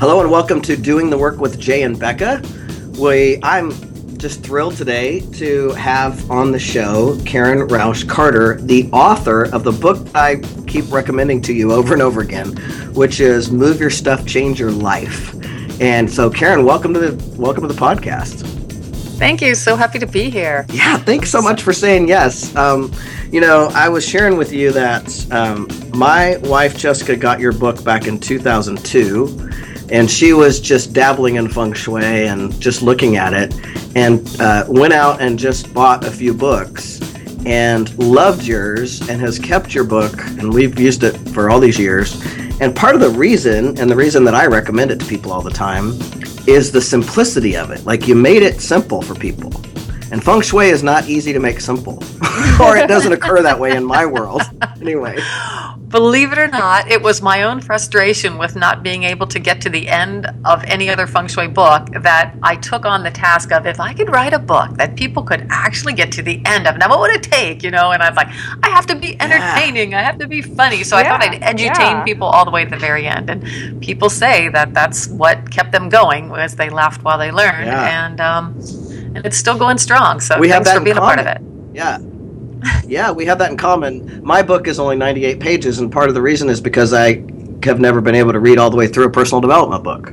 Hello and welcome to Doing the Work with Jay and Becca. I'm just thrilled today to have on the show Karen Rauch Carter, the author of the book I keep recommending to you over and over again, which is Move Your Stuff, Change Your Life. And so, Karen, welcome to the podcast. Thank you. So happy to be here. Yeah, thanks so much for saying yes. I was sharing with you that my wife, Jessica, got your book back in 2002, and she was just dabbling in feng shui and just looking at it, and went out and just bought a few books and loved yours and has kept your book, and we've used it for all these years. And part of the reason, and the reason that I recommend it to people all the time, is the simplicity of it. Like, you made it simple for people. And feng shui is not easy to make simple, or it doesn't occur that way in my world anyway. Believe it or not, it was my own frustration with not being able to get to the end of any other feng shui book that I took on the task of, if I could write a book that people could actually get to the end of. Now, what would it take? And I was like, I have to be entertaining. Yeah. I have to be funny. So I thought I'd edutain people all the way to the very end. And people say that that's what kept them going, was they laughed while they learned. Yeah. And it's still going strong. So we have that for being a part of it. Yeah. Yeah, we have that in common. My book is only 98 pages, and part of the reason is because I have never been able to read all the way through a personal development book.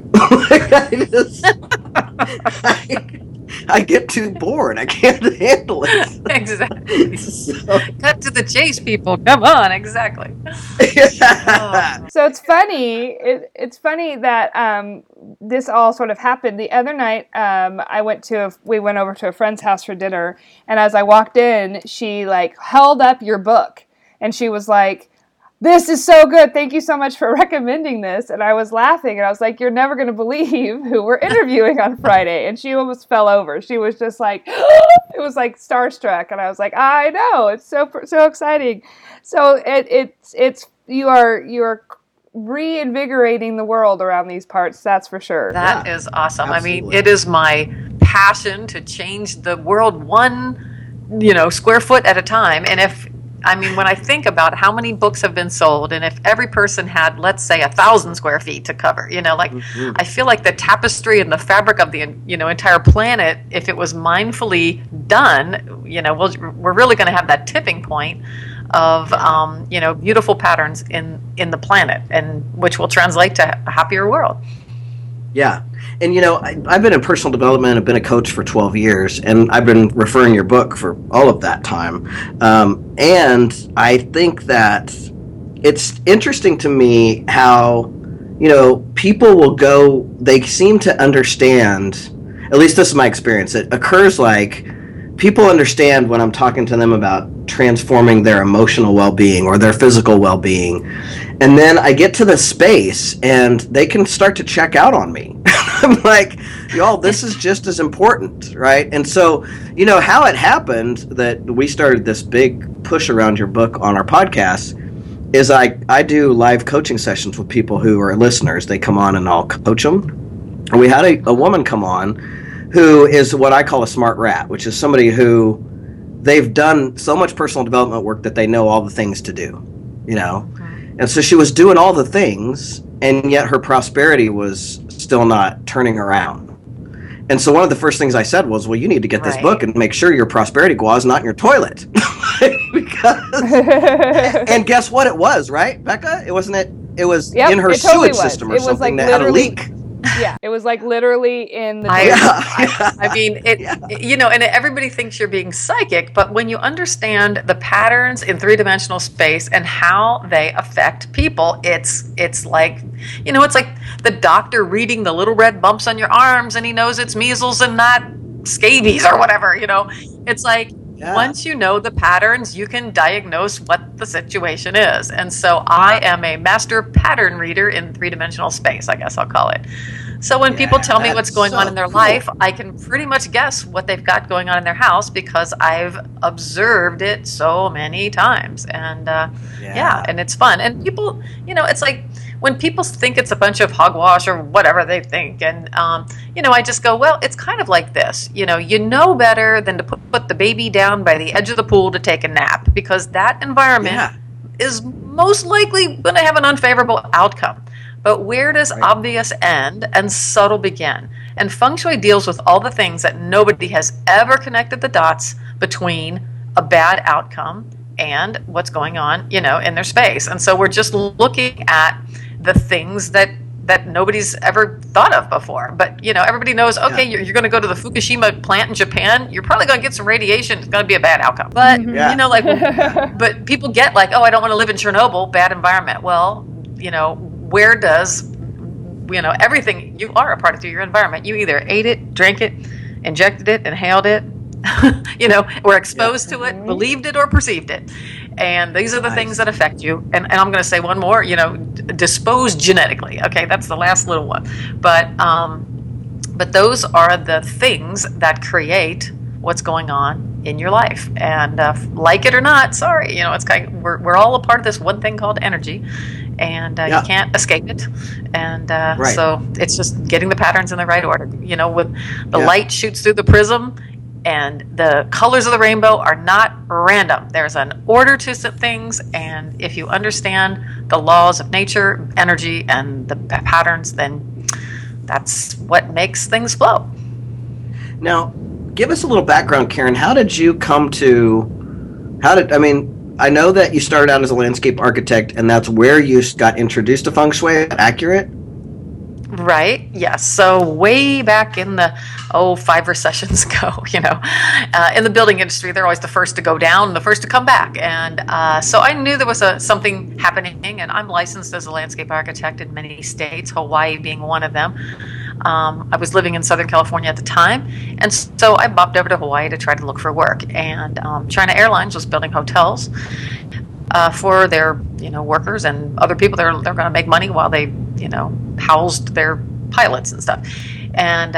I get too bored. I can't handle it. Exactly. Cut to the chase, people. Come on. Exactly. Oh. So it's funny. It's funny that this all sort of happened. The other night, we went over to a friend's house for dinner, and as I walked in, she held up your book, and she was like, "This is so good. Thank you so much for recommending this." And I was laughing, and I was like, "You're never going to believe who we're interviewing on Friday." And she almost fell over. She was just like, it was like starstruck. And I was like, "I know. It's so exciting." So it's you are reinvigorating the world around these parts. That's for sure. That is awesome. Absolutely. I mean, it is my passion to change the world one, square foot at a time. And when I think about how many books have been sold, and if every person had, let's say, 1,000 square feet to cover, mm-hmm. I feel like the tapestry and the fabric of the entire planet, if it was mindfully done, we're really going to have that tipping point of beautiful patterns in the planet, and which will translate to a happier world. Yeah. And, I've been in personal development. I've been a coach for 12 years, and I've been referring your book for all of that time. And I think that it's interesting to me how, people will go, they seem to understand, at least this is my experience, it occurs like people understand when I'm talking to them about transforming their emotional well-being or their physical well-being. And then I get to the space, and they can start to check out on me. I'm like, y'all, this is just as important, right? And so, how it happened that we started this big push around your book on our podcast is I do live coaching sessions with people who are listeners. They come on, and I'll coach them. And we had a woman come on who is what I call a smart rat, which is somebody who they've done so much personal development work that they know all the things to do, And so she was doing all the things, and yet her prosperity was still not turning around. And so one of the first things I said was, well, you need to get this book and make sure your prosperity gua is not in your toilet. And guess what it was, right, Becca? It wasn't it? It was in her sewage system or something that had a leak. Yeah, it was literally in the... and everybody thinks you're being psychic, but when you understand the patterns in three-dimensional space and how they affect people, it's like the doctor reading the little red bumps on your arms, and he knows it's measles and not scabies or whatever, It's like... Yeah. Once you know the patterns, you can diagnose what the situation is. And so I am a master pattern reader in three-dimensional space, I guess I'll call it. So when people tell me what's going on in their life, I can pretty much guess what they've got going on in their house because I've observed it so many times. And and it's fun. And people, it's like when people think it's a bunch of hogwash or whatever they think. And, I just go, well, it's kind of like this. You know better than to put the baby down by the edge of the pool to take a nap, because that environment is most likely going to have an unfavorable outcome. But where does obvious end and subtle begin? And feng shui deals with all the things that nobody has ever connected the dots between a bad outcome and what's going on, you know, in their space. And so we're just looking at the things that nobody's ever thought of before. But, you know, everybody knows, okay, you're going to go to the Fukushima plant in Japan. You're probably going to get some radiation. It's going to be a bad outcome. But, you know, like, but people get like, oh, I don't want to live in Chernobyl, bad environment. Well, you know, where does, you know, everything, you are a product of your environment. You either ate it, drank it, injected it, inhaled it, you know, were exposed to it, believed it, or perceived it. And these are the things that affect you. And I'm going to say one more, you know, disposed genetically. Okay, that's the last little one. But those are the things that create what's going on in your life. And like it or not, sorry, you know, it's kind of, we're all a part of this one thing called energy. And you can't escape it. And so it's just getting the patterns in the right order. You know, with the light shoots through the prism, and the colors of the rainbow are not random. There's an order to some things. And if you understand the laws of nature, energy, and the patterns, then that's what makes things flow. Now, give us a little background, Karen. I know that you started out as a landscape architect, and that's where you got introduced to feng shui. Accurate? Right, yes. So way back in the, 5 recessions ago, you know, in the building industry, they're always the first to go down, the first to come back. And so I knew there was something happening, and I'm licensed as a landscape architect in many states, Hawaii being one of them. I was living in Southern California at the time, and so I bopped over to Hawaii to try to look for work. And China Airlines was building hotels for their, you know, workers and other people. They're going to make money while they, you know, housed their pilots and stuff. And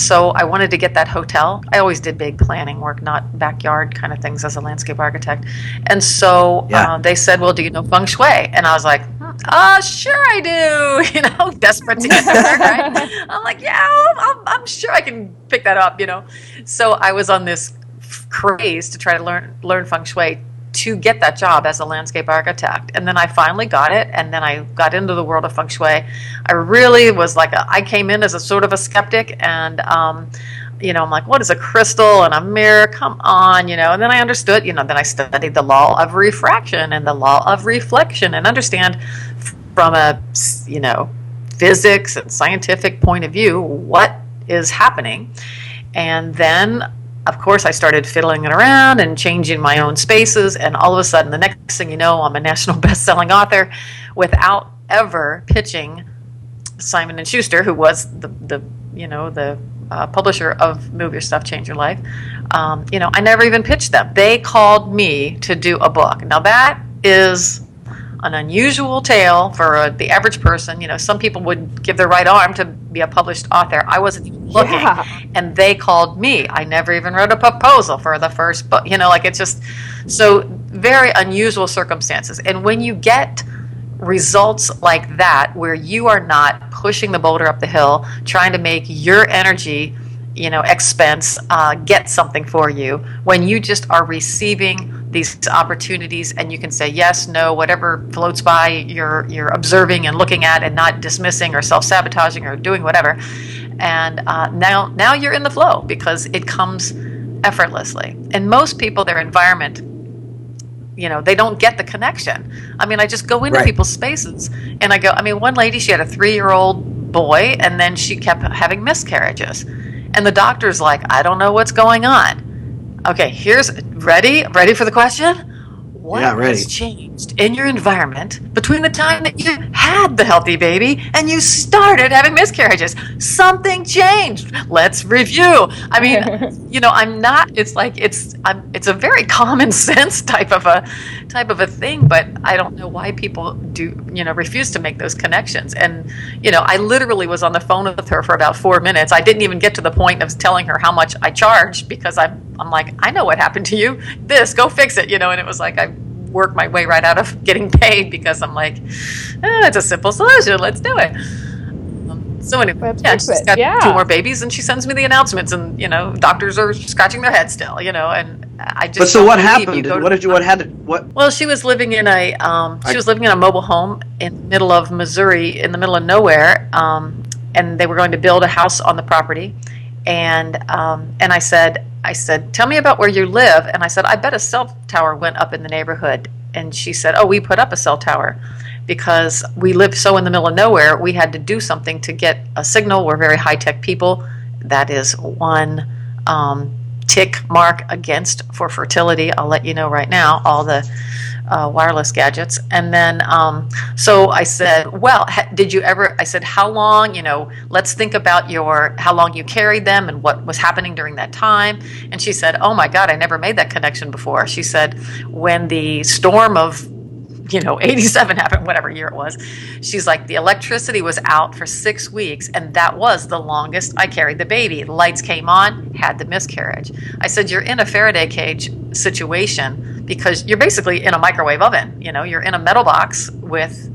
so I wanted to get that hotel. I always did big planning work, not backyard kind of things as a landscape architect. And so they said, well, do you know feng shui? And I was like, sure I do, you know, desperate to get to work, right? I'm like, I'm sure I can pick that up, you know. So I was on this craze to try to learn feng shui to get that job as a landscape architect. And then I finally got it, and then I got into the world of feng shui. I really was like, I came in as a sort of a skeptic, and you know, I'm like, what is a crystal and a mirror? Come on, you know. And then I understood, you know, then I studied the law of refraction and the law of reflection, and understand from a, you know, physics and scientific point of view what is happening. And then, of course, I started fiddling it around and changing my own spaces, and all of a sudden, the next thing you know, I'm a national best-selling author without ever pitching Simon and Schuster, who was the publisher of Move Your Stuff, Change Your Life. You know, I never even pitched them. They called me to do a book. Now, that is an unusual tale for the average person. You know, some people would give their right arm to be a published author. I wasn't even looking, and they called me. I never even wrote a proposal for the first book. You know, like, it's just so very unusual circumstances. And when you get results like that, where you are not pushing the boulder up the hill, trying to make your energy, you know, expense, get something for you, when you just are receiving these opportunities, and you can say yes, no, whatever floats by, you're observing and looking at, and not dismissing or self-sabotaging or doing whatever. And now you're in the flow, because it comes effortlessly. And most people, their environment, you know, they don't get the connection. I mean, I just go into people's spaces, and I go, I mean, one lady, she had a 3-year-old boy, and then she kept having miscarriages. And the doctor's like, I don't know what's going on. Okay, here's, ready for the question? What has changed in your environment between the time that you had the healthy baby and you started having miscarriages? Something changed. Let's review. I mean, you know, I'm not, it's like, it's a very common sense type of a thing, but I don't know why people do, you know, refuse to make those connections. And, you know, I literally was on the phone with her for about 4 minutes. I didn't even get to the point of telling her how much I charged, because I'm like, I know what happened to you. This, go fix it, you know. And it was like, I worked my way right out of getting paid, because I'm like, it's a simple solution. Let's do it. So anyway, she's got 2 more babies, and she sends me the announcements, and, you know, doctors are scratching their heads still, you know, and I just. But so what happened? What happened? Well, she was living in a mobile home in the middle of Missouri, in the middle of nowhere, and they were going to build a house on the property, and I said, tell me about where you live, and I said, I bet a cell tower went up in the neighborhood, and she said, oh, we put up a cell tower. Because we live so in the middle of nowhere, we had to do something to get a signal. We're very high-tech people. That is one tick mark against for fertility. I'll let you know right now, all the wireless gadgets. And then, so I said, well, did you ever, I said, how long, let's think about how long you carried them and what was happening during that time. And she said, oh my God, I never made that connection before. She said, when the storm of 87 happened, whatever year it was. She's like, the electricity was out for 6 weeks, and that was the longest I carried the baby. Lights came on, had the miscarriage. I said, you're in a Faraday cage situation because you're basically in a microwave oven. You're in a metal box with,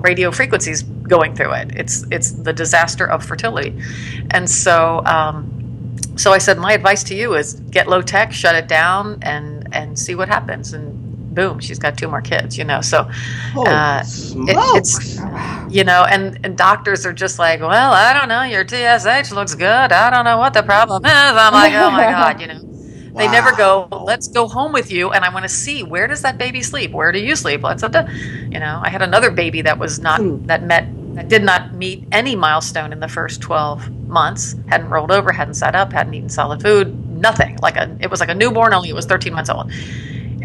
radio frequencies going through it. It's the disaster of fertility. And so, so I said, my advice to you is get low tech, shut it down, and see what happens. And boom, she's got two more kids, so it's, and doctors are just like, well, I don't know, your TSH looks good. I don't know what the problem is. I'm like, oh my God, Wow. They never go, let's go home with you. And I want to see, where does that baby sleep? Where do you sleep? I had another baby that was not, that did not meet any milestone in the first 12 months, hadn't rolled over, hadn't sat up, hadn't eaten solid food, nothing. It was like a newborn, only it was 13 months old.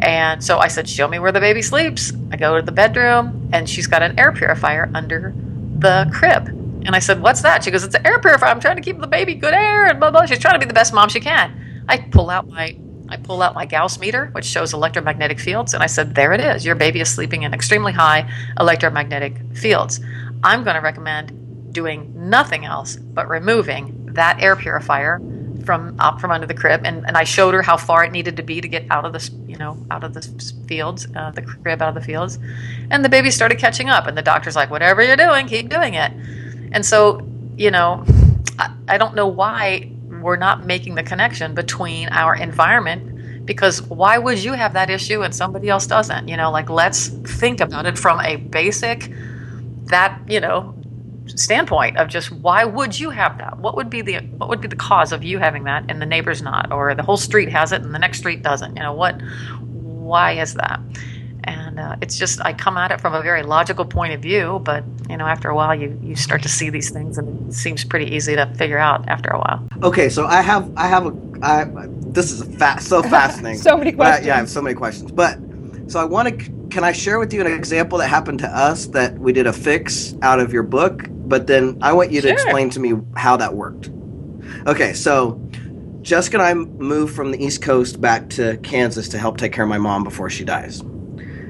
And so I said, show me where the baby sleeps. I go to the bedroom, and she's got an air purifier under the crib. And I said, what's that? She goes, it's an air purifier. I'm trying to keep the baby good air and blah, blah. She's trying to be the best mom she can. I pull out my Gauss meter, which shows electromagnetic fields, and I said, there it is. Your baby is sleeping in extremely high electromagnetic fields. I'm going to recommend doing nothing else but removing that air purifier from under the crib, and I showed her how far it needed to be to get the crib, out of the fields, and the baby started catching up. And the doctor's like, whatever you're doing, keep doing it. And so, I don't know why we're not making the connection between our environment, because why would you have that issue and somebody else doesn't? Let's think about it from a basic standpoint of just, why would you have that? What would be the cause of you having that and the neighbor's not, or the whole street has it and the next street doesn't? Why is that? And it's just, I come at it from a very logical point of view, but after a while you start to see these things, and it seems pretty easy to figure out after a while. Okay, so this is so fascinating. So many questions. I have so many questions. But so I want to. Can I share with you an example that happened to us that we did a fix out of your book, but then I want you to explain to me how that worked. Okay, so Jessica and I moved from the East Coast back to Kansas to help take care of my mom before she dies.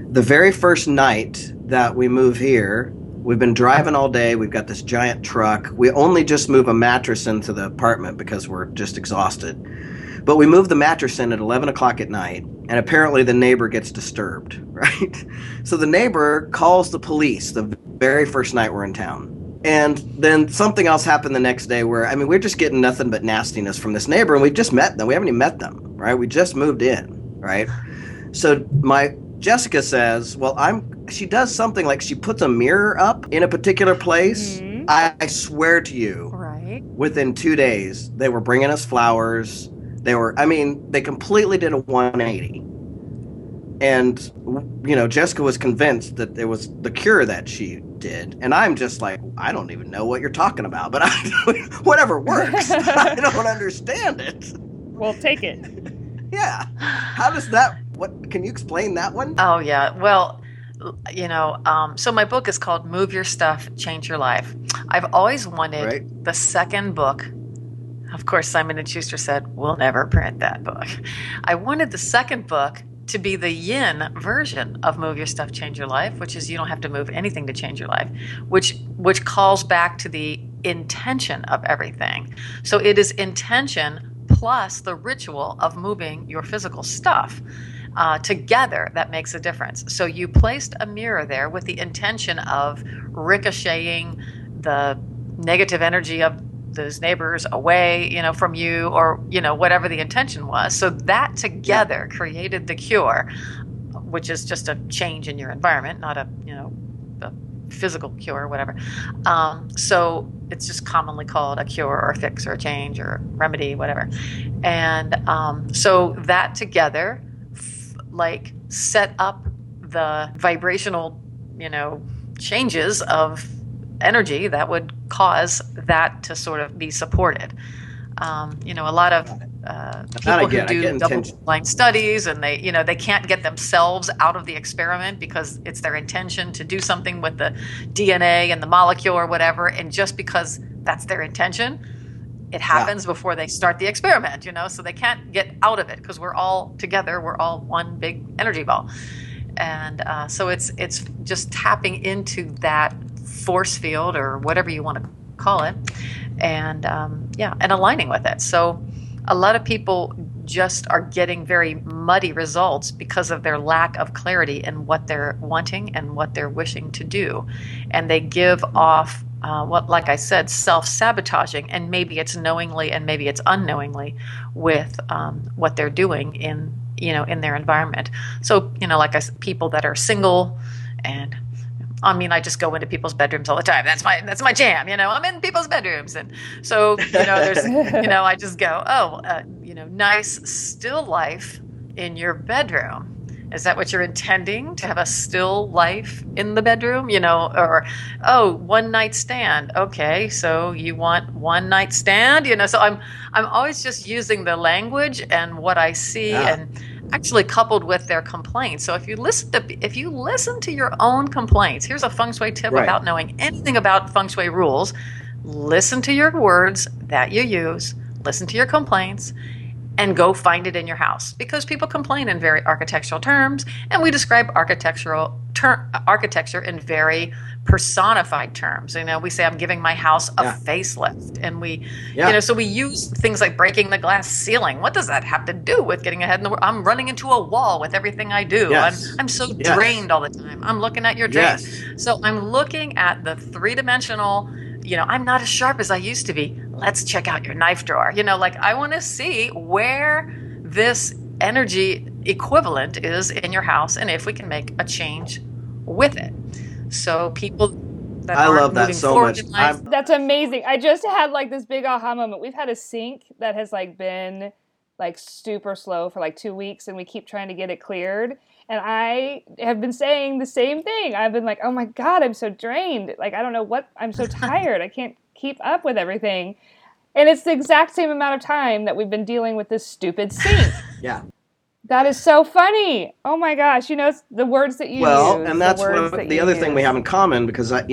The very first night that we move here, we've been driving all day. We've got this giant truck. We only just move a mattress into the apartment because we're just exhausted. But we moved the mattress in at 11 o'clock at night, and apparently the neighbor gets disturbed, right? So the neighbor calls the police the very first night we're in town. And then something else happened the next day where, we're just getting nothing but nastiness from this neighbor, and we just met them. We haven't even met them, right? We just moved in, right? So Jessica says, well, she does something like she puts a mirror up in a particular place. Mm-hmm. I swear to you, right? Within 2 days, they were bringing us flowers. They were, they completely did a 180. And, Jessica was convinced that it was the cure that she did. And I'm just like, I don't even know what you're talking about, but whatever works. I don't understand it. We'll take it. Yeah. How does that, can you explain that one? Oh, yeah. Well, so my book is called Move Your Stuff, Change Your Life. I've always wanted the second book. Of course, Simon and Schuster said, we'll never print that book. I wanted the second book to be the yin version of Move Your Stuff, Change Your Life, which is you don't have to move anything to change your life, which calls back to the intention of everything. So it is intention plus the ritual of moving your physical stuff together that makes a difference. So you placed a mirror there with the intention of ricocheting the negative energy of those neighbors away, you know, from you, or, you know, whatever the intention was. So that together created the cure, which is just a change in your environment, not a, you know, a physical cure or whatever. So it's just commonly called a cure or a fix or a change or a remedy, whatever. And so that together, like, set up the vibrational, you know, changes of energy that would cause that to sort of be supported. You know, a lot of people who do double-blind studies, and they, you know, they can't get themselves out of the experiment because it's their intention to do something with the DNA and the molecule or whatever, and just because that's their intention, it happens before they start the experiment, you know, so they can't get out of it because we're all together, we're all one big energy ball. And so it's just tapping into that force field or whatever you want to call it, and and aligning with it. So a lot of people just are getting very muddy results because of their lack of clarity in what they're wanting and what they're wishing to do. And they give off what, like I said, self-sabotaging, and maybe it's knowingly and maybe it's unknowingly with what they're doing in, you know, in their environment. So, you know, like I said, people that are single, and I mean, I just go into people's bedrooms all the time. That's my jam, you know. I'm in people's bedrooms, and so, you know, there's, you know, I just go, you know, nice still life in your bedroom. Is that what you're intending, to have a still life in the bedroom, you know? Or, one night stand. Okay, so you want one night stand, you know? So I'm always just using the language and what I see, and actually coupled with their complaints. So if you listen to your own complaints, here's a feng shui tip without knowing anything about feng shui rules. Listen to your words that you use, listen to your complaints, and go find it in your house, because people complain in very architectural terms, and we describe architecture in very personified terms. You know, we say, I'm giving my house a facelift, and we, you know, so we use things like breaking the glass ceiling. What does that have to do with getting ahead in the world? I'm running into a wall with everything I do. Yes. I'm so drained all the time. I'm looking at your drain. Yes. So I'm looking at the three-dimensional, you know, I'm not as sharp as I used to be. Let's check out your knife drawer. You know, like, I want to see where this energy equivalent is in your house and if we can make a change with it. So people that I love that so much. In life, that's amazing. I just had like this big aha moment. We've had a sink that has like been like super slow for like 2 weeks, and we keep trying to get it cleared. And I have been saying the same thing. I've been like, oh my God, I'm so drained. Like, I don't know what, I'm so tired. I can't keep up with everything. And it's the exact same amount of time that we've been dealing with this stupid sink. Yeah. That is so funny. Oh my gosh. You know, it's the words that you use. Well, and that's the other thing we have in common, because I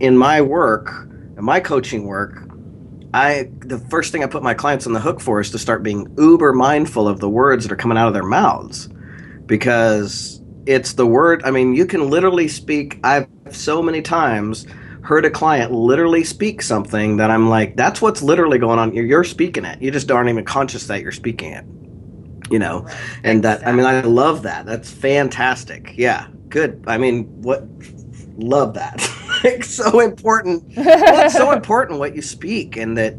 in my work, in my coaching work, the first thing I put my clients on the hook for is to start being uber mindful of the words that are coming out of their mouths. Because it's the word, I mean, you can literally speak. I've so many times heard a client literally speak something that I'm like, that's what's literally going on. You're speaking it. You just aren't even conscious that you're speaking it, you know. Right. And exactly. That, I mean, I love that. That's fantastic. Yeah, good. I mean, love that. It's so important. Well, it's so important what you speak, and that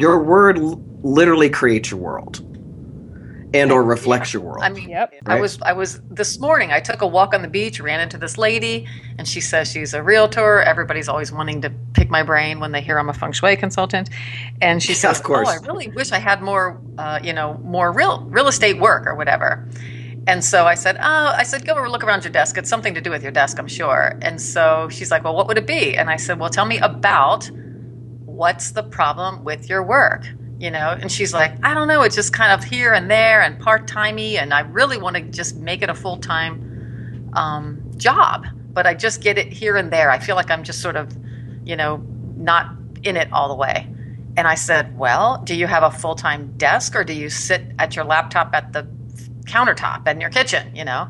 your word literally creates your world. And or reflects your world. I mean, right? I was this morning, I took a walk on the beach, ran into this lady, and she says she's a realtor. Everybody's always wanting to pick my brain when they hear I'm a feng shui consultant. And she says, I really wish I had more, more real estate work or whatever. And so I said, go over, look around your desk. It's something to do with your desk, I'm sure. And so she's like, well, what would it be? And I said, well, tell me about what's the problem with your work. You know, and she's like, I don't know, it's just kind of here and there and part-timey, and I really want to just make it a full-time job, but I just get it here and there. I feel like I'm just sort of, you know, not in it all the way. And I said, well, do you have a full-time desk, or do you sit at your laptop at the countertop in your kitchen, you know?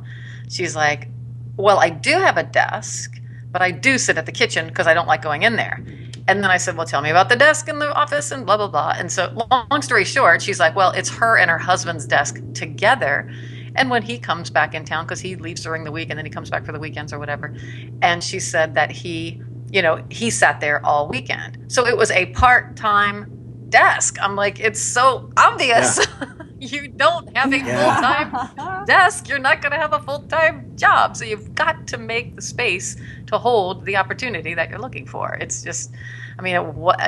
She's like, well, I do have a desk, but I do sit at the kitchen because I don't like going in there. And then I said, well, tell me about the desk in the office and blah, blah, blah. And so long story short, she's like, well, it's her and her husband's desk together. And when he comes back in town, because he leaves during the week and then he comes back for the weekends or whatever. And she said that he, you know, he sat there all weekend. So it was a part-time desk. I'm like, it's so obvious. Yeah. You don't have a full-time desk. You're not going to have a full-time job. So you've got to make the space to hold the opportunity that you're looking for. It's just, I mean,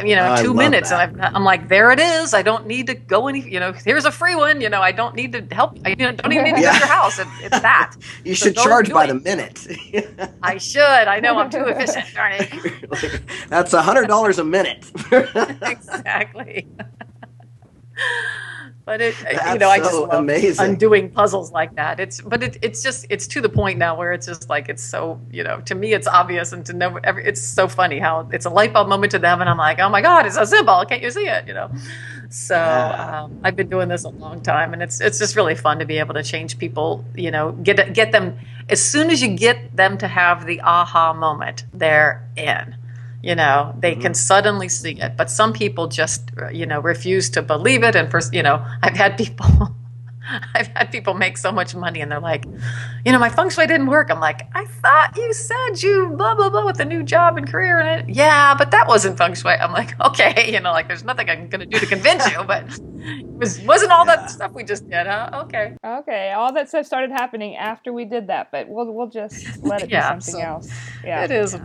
you know, 2 minutes. That. And I'm like, there it is. I don't need to go any, you know, here's a free one. You know, I don't need to help. I don't even need to go to your house. It's that. You so should charge by the minute. I should. I know I'm too efficient. Darn it. That's $100 a minute. Exactly. But it, that's, you know, I just so love amazing. Undoing puzzles like that. It's just, it's to the point now where it's just like, it's so, you know, to me it's obvious, and to know it's so funny how it's a light bulb moment to them, and I'm like, oh my God, it's so simple. Can't you see it? You know? So I've been doing this a long time, and it's just really fun to be able to change people, you know, get them, as soon as you get them to have the aha moment, they're in. You know, they can suddenly see it, but some people just, you know, refuse to believe it. And first, you know, I've had people make so much money, and they're like, you know, my feng shui didn't work. I'm like, I thought you said you blah, blah, blah with a new job and career in it. Yeah, but that wasn't feng shui. I'm like, okay, you know, like there's nothing I'm going to do to convince you, but it wasn't all that stuff we just did, huh? Okay. Okay. All that stuff started happening after we did that, but we'll just let it be something else. Yeah. It is.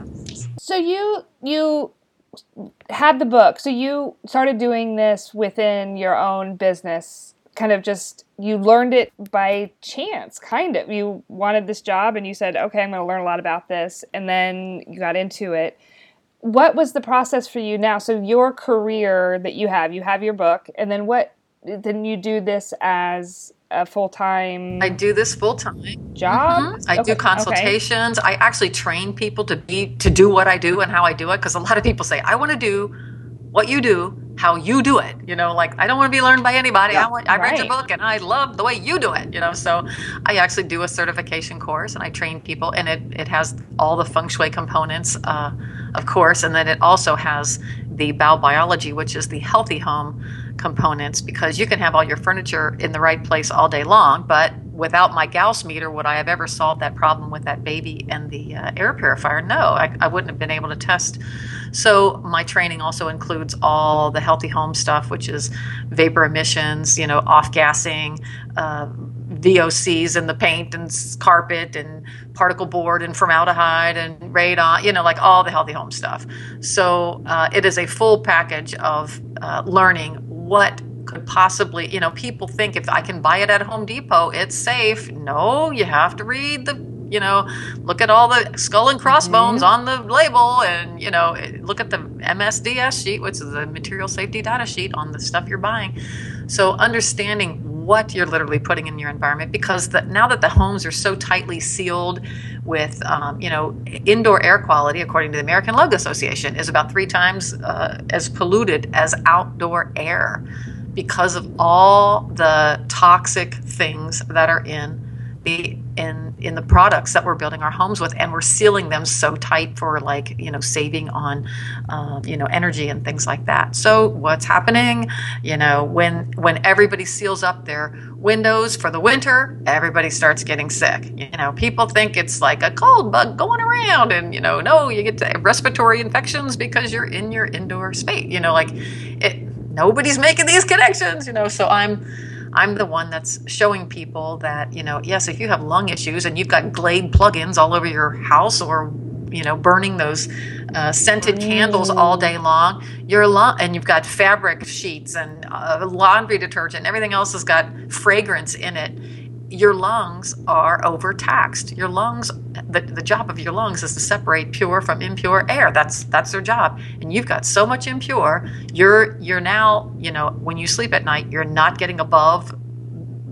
So you had the book. So you started doing this within your own business, kind of just, you learned it by chance, kind of. You wanted this job and you said, okay, I'm going to learn a lot about this. And then you got into it. What was the process for you now? So your career that you have your book, and then then you do this as a full-time... I do this full-time. Job? Mm-hmm. I do consultations. Okay. I actually train people to do what I do and how I do it, because a lot of people say, I want to do what you do, how you do it. You know, like, I don't want to be learned by anybody. Yeah. I read your book and I love the way you do it, you know. So I actually do a certification course, and I train people, and it has all the feng shui components, of course, and then it also has the Bao Biology, which is the healthy home components, because you can have all your furniture in the right place all day long, but without my Gauss meter, would I have ever solved that problem with that baby and the air purifier? No, I wouldn't have been able to test. So my training also includes all the healthy home stuff, which is vapor emissions, you know, off-gassing, VOCs in the paint and carpet and particle board and formaldehyde and radon, you know, like all the healthy home stuff. So it is a full package of learning what could possibly, you know, people think if I can buy it at Home Depot, it's safe. No, you have to read the, you know, look at all the skull and crossbones on the label, and, you know, look at the MSDS sheet, which is the material safety data sheet on the stuff you're buying. So understanding what you're literally putting in your environment, because now that the homes are so tightly sealed with, you know, indoor air quality, according to the American Lung Association, is about 3 times as polluted as outdoor air, because of all the toxic things that are in the products that we're building our homes with, and we're sealing them so tight for, like, you know, saving on, you know, energy and things like that. So what's happening, you know, when everybody seals up their windows for the winter, everybody starts getting sick. You know, people think it's like a cold bug going around, and, you know, no, you get to respiratory infections because you're in your indoor space. You know, like, nobody's making these connections, you know. So I'm the one that's showing people that, you know, yes, if you have lung issues and you've got Glade plugins all over your house, or, you know, burning those scented candles all day long, and you've got fabric sheets and laundry detergent, everything else has got fragrance in it, your lungs are overtaxed. Your lungs, the job of your lungs is to separate pure from impure air. That's their job. And you've got so much impure, you're now, you know, when you sleep at night, you're not getting above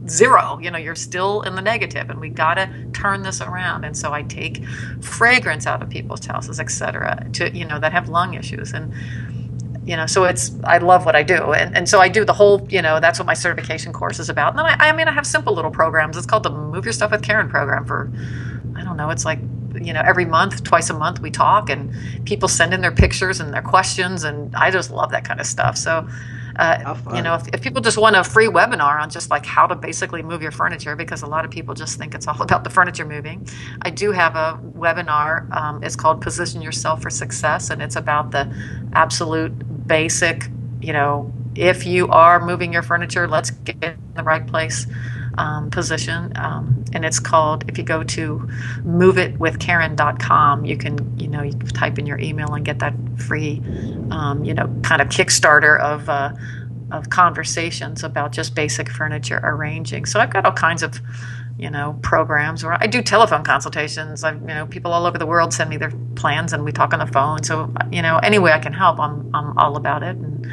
0. You know, you're still in the negative, and we gotta turn this around. And so I take fragrance out of people's houses, etc., to, you know, that have lung issues. And, you know, so I love what I do. And so I do the whole, you know, that's what my certification course is about. And then I have simple little programs. It's called the Move Your Stuff with Karen program for, I don't know, it's like, you know, every month, twice a month we talk, and people send in their pictures and their questions. And I just love that kind of stuff. So You know, if people just want a free webinar on just like how to basically move your furniture, because a lot of people just think it's all about the furniture moving, I do have a webinar. It's called Position Yourself for Success, and it's about the absolute basic, you know, if you are moving your furniture, let's get it in the right place position. And it's called, if you go to MoveItWithKaren.com, you can, you know, you type in your email and get that free, you know, kind of Kickstarter of conversations about just basic furniture arranging. So I've got all kinds of, you know, programs where I do telephone consultations. You know, people all over the world send me their plans and we talk on the phone. So, you know, any way I can help, I'm all about it. And,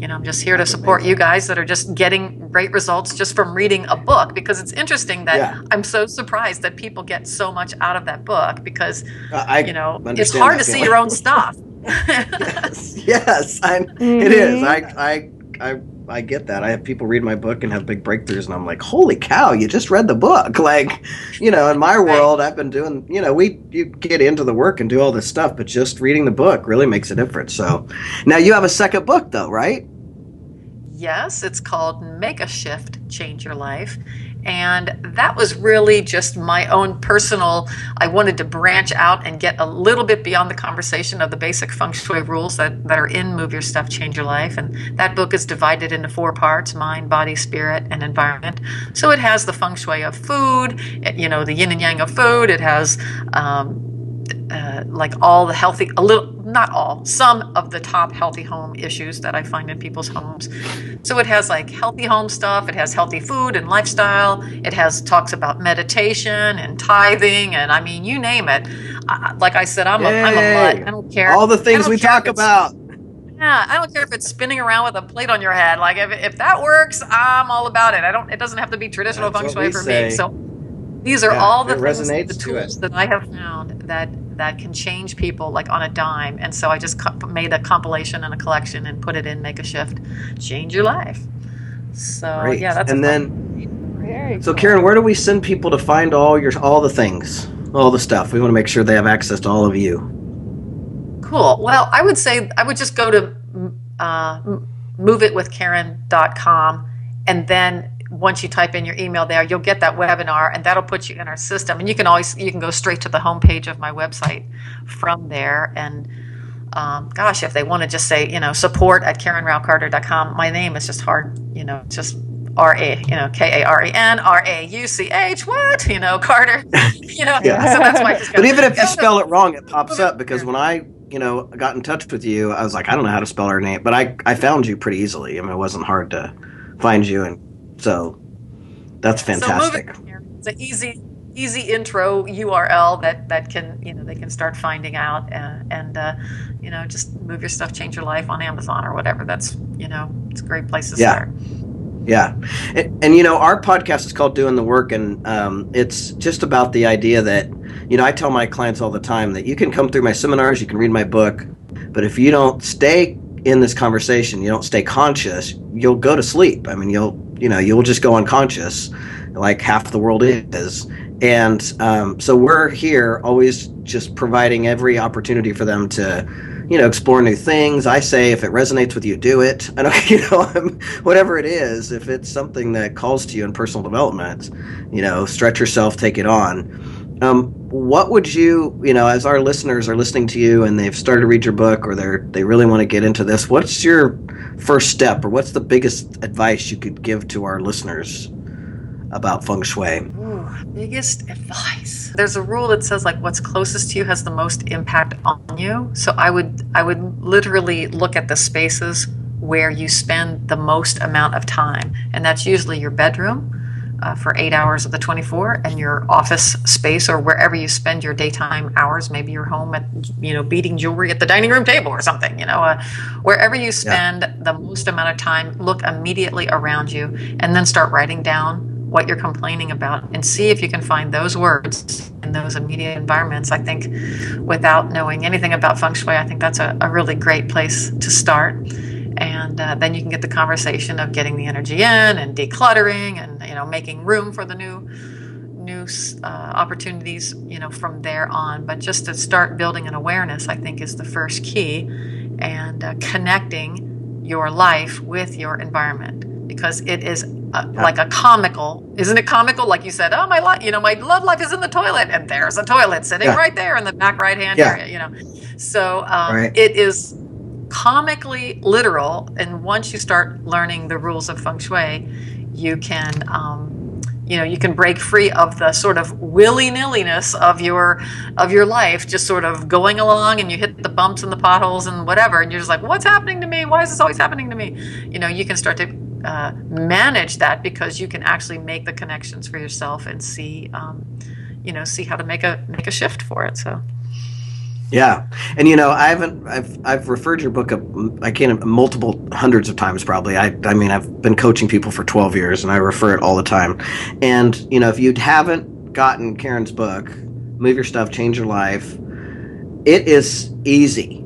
you know, I'm just here to support you guys that are just getting great results just from reading a book, because it's interesting that I'm so surprised that people get so much out of that book, because, you know, it's hard to see your own stuff. Yes, it is. I get that. I have people read my book and have big breakthroughs, and I'm like, holy cow, you just read the book. Like, you know, in my world, I've been doing, you know, you get into the work and do all this stuff, but just reading the book really makes a difference. So now you have a second book though, right? Yes, it's called Make a Shift, Change Your Life. And that was really just my own personal, I wanted to branch out and get a little bit beyond the conversation of the basic feng shui rules that are in Move Your Stuff, Change Your Life. And that book is divided into 4 parts: mind, body, spirit, and environment. So it has the feng shui of food, you know, the yin and yang of food. It has like all the healthy, some of the top healthy home issues that I find in people's homes. So it has like healthy home stuff. It has healthy food and lifestyle. It has talks about meditation and tithing, and I mean, you name it. Like I said, I'm a mutt. I don't care. All the things we talk about. Yeah, I don't care if it's spinning around with a plate on your head. Like if that works, I'm all about it. It doesn't have to be traditional feng shui for me. So these are all the things, the tools that I have found that can change people like on a dime. And so I just made a compilation and a collection and put it in Make a Shift, Change Your Life. So great. Yeah, that's So cool. Karen, where do we send people to find all the things, all the stuff? We want to make sure they have access to all of you. Cool. Well, I would say I would just go to MoveItWithKaren.com, and then once you type in your email there, you'll get that webinar, and that'll put you in our system. And you can go straight to the homepage of my website from there. And if they want to just say, you know, support at KarenRauchCarter.com, my name is just hard, you know, just R-A, you know, K-A-R-E-N-R-A-U-C-H, what? You know, Carter, you know. So that's why I just got. But even if you spell it wrong, it pops up, because when I, you know, got in touch with you, I was like, I don't know how to spell her name, but I found you pretty easily. I mean, it wasn't hard to find you, and so that's fantastic. So it's an easy intro URL that can, you know, they can start finding out and you know, just Move Your Stuff, Change Your Life on Amazon or whatever. That's, you know, it's a great place to start. Yeah. And, you know, our podcast is called Doing the Work, and it's just about the idea that, you know, I tell my clients all the time that you can come through my seminars, you can read my book, but if you don't stay in this conversation, you don't stay conscious, you'll go to sleep. I mean, you'll just go unconscious, like half the world is. And so we're here always just providing every opportunity for them to, you know, explore new things. I say, if it resonates with you, do it. I don't, you know, whatever it is, if it's something that calls to you in personal development, you know, stretch yourself, take it on. What would you, you know, as our listeners are listening to you and they've started to read your book, or they really want to get into this, what's your first step, or what's the biggest advice you could give to our listeners about feng shui? Ooh, biggest advice. There's a rule that says like what's closest to you has the most impact on you. So I would literally look at the spaces where you spend the most amount of time, and that's usually your bedroom for 8 hours of the 24, and your office space, or wherever you spend your daytime hours. Maybe you're home at, you know, beating jewelry at the dining room table or something, you know, wherever you spend the most amount of time, look immediately around you and then start writing down what you're complaining about and see if you can find those words in those immediate environments. I think without knowing anything about feng shui, I think that's a really great place to start. And then you can get the conversation of getting the energy in and decluttering and, you know, making room for the new opportunities, you know, from there on. But just to start building an awareness, I think, is the first key, and connecting your life with your environment, because it is like a comical, isn't it comical? Like you said, oh, my life, you know, my love life is in the toilet, and there's a toilet sitting right there in the back right hand area, you know. So it is comically literal, and once you start learning the rules of feng shui, you can you can break free of the sort of willy-nilliness of your life, just sort of going along, and you hit the bumps and the potholes and whatever, and you're just like, what's happening to me? Why is this always happening to me? You know, you can start to manage that, because you can actually make the connections for yourself and see how to make a shift for it. So. Yeah, and you know, I've referred your book multiple hundreds of times probably. I mean, I've been coaching people for 12 years, and I refer it all the time. And you know, if you haven't gotten Karen's book, Move Your Stuff, Change Your Life, it is easy.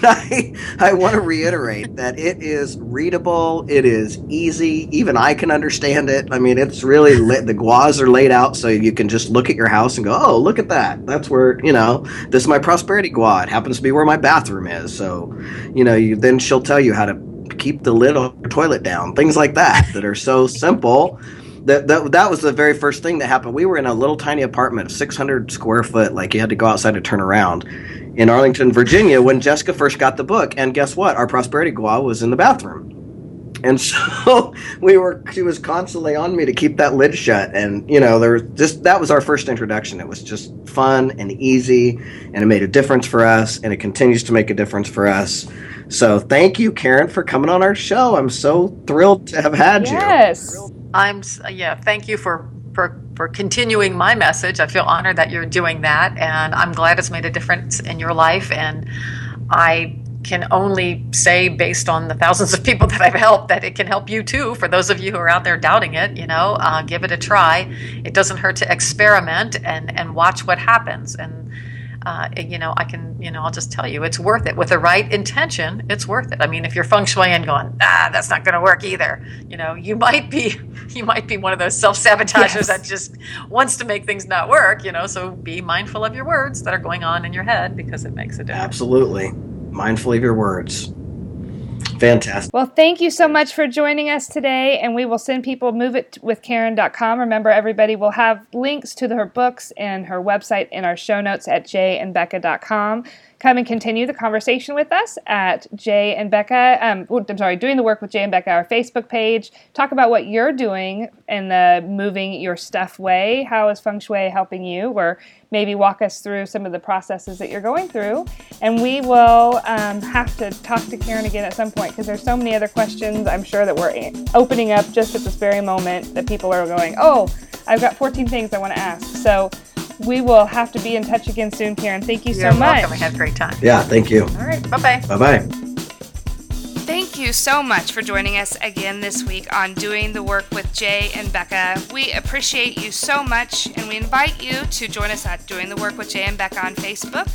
I want to reiterate that it is readable. It is easy. Even I can understand it. I mean, it's really the guas are laid out so you can just look at your house and go, oh, look at that. That's where, you know, this is my prosperity gua. It happens to be where my bathroom is. So, you know, then she'll tell you how to keep the lid on your toilet down, things like that are so simple. That was the very first thing that happened. We were in a little tiny apartment, 600 square foot, like you had to go outside to turn around, in Arlington, Virginia, when Jessica first got the book. And guess what? Our prosperity gua was in the bathroom. And so she was constantly on me to keep that lid shut. And, you know, that was our first introduction. It was just fun and easy, and it made a difference for us, and it continues to make a difference for us. So thank you, Karen, for coming on our show. I'm so thrilled to have had you. Yes. Thank you for continuing my message. I feel honored that you're doing that, and I'm glad it's made a difference in your life. And I can only say, based on the thousands of people that I've helped, that it can help you too. For those of you who are out there doubting it, you know, give it a try. It doesn't hurt to experiment and watch what happens. And I'll just tell you, it's worth it. With the right intention, it's worth it. I mean, if you're feng shui and going, that's not going to work either, you know, you might be one of those self-sabotagers that just wants to make things not work, you know, so be mindful of your words that are going on in your head, because it makes a difference. Absolutely. Mindful of your words. Fantastic. Well, thank you so much for joining us today, and we will send people MoveItWithKaren.com. Remember, everybody, will have links to her books and her website in our show notes at jayandbecca.com. Come and continue the conversation with us at Jay and Becca. Doing the Work with Jay and Becca, our Facebook page. Talk about what you're doing in the moving your stuff way. How is feng shui helping you? Or maybe walk us through some of the processes that you're going through. And we will have to talk to Karen again at some point, because there's so many other questions I'm sure that we're opening up just at this very moment that people are going, oh, I've got 14 things I want to ask. So we will have to be in touch again soon, Karen. Thank you so much. You're welcome. I had a great time. Yeah, thank you. All right, bye-bye. Bye-bye. Thank you so much for joining us again this week on Doing the Work with Jay and Becca. We appreciate you so much, and we invite you to join us at Doing the Work with Jay and Becca on Facebook.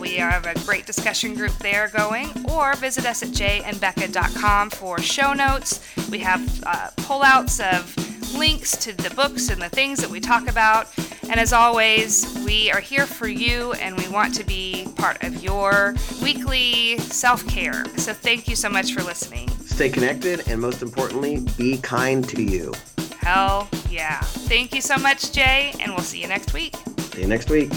We have a great discussion group there going, or visit us at jayandbecca.com for show notes. We have pullouts of links to the books and the things that we talk about. And as always, we are here for you, and we want to be part of your weekly self-care. So thank you so much for listening. Stay connected, and most importantly, be kind to you. Hell yeah. Thank you so much, Jay, and we'll see you next week. See you next week.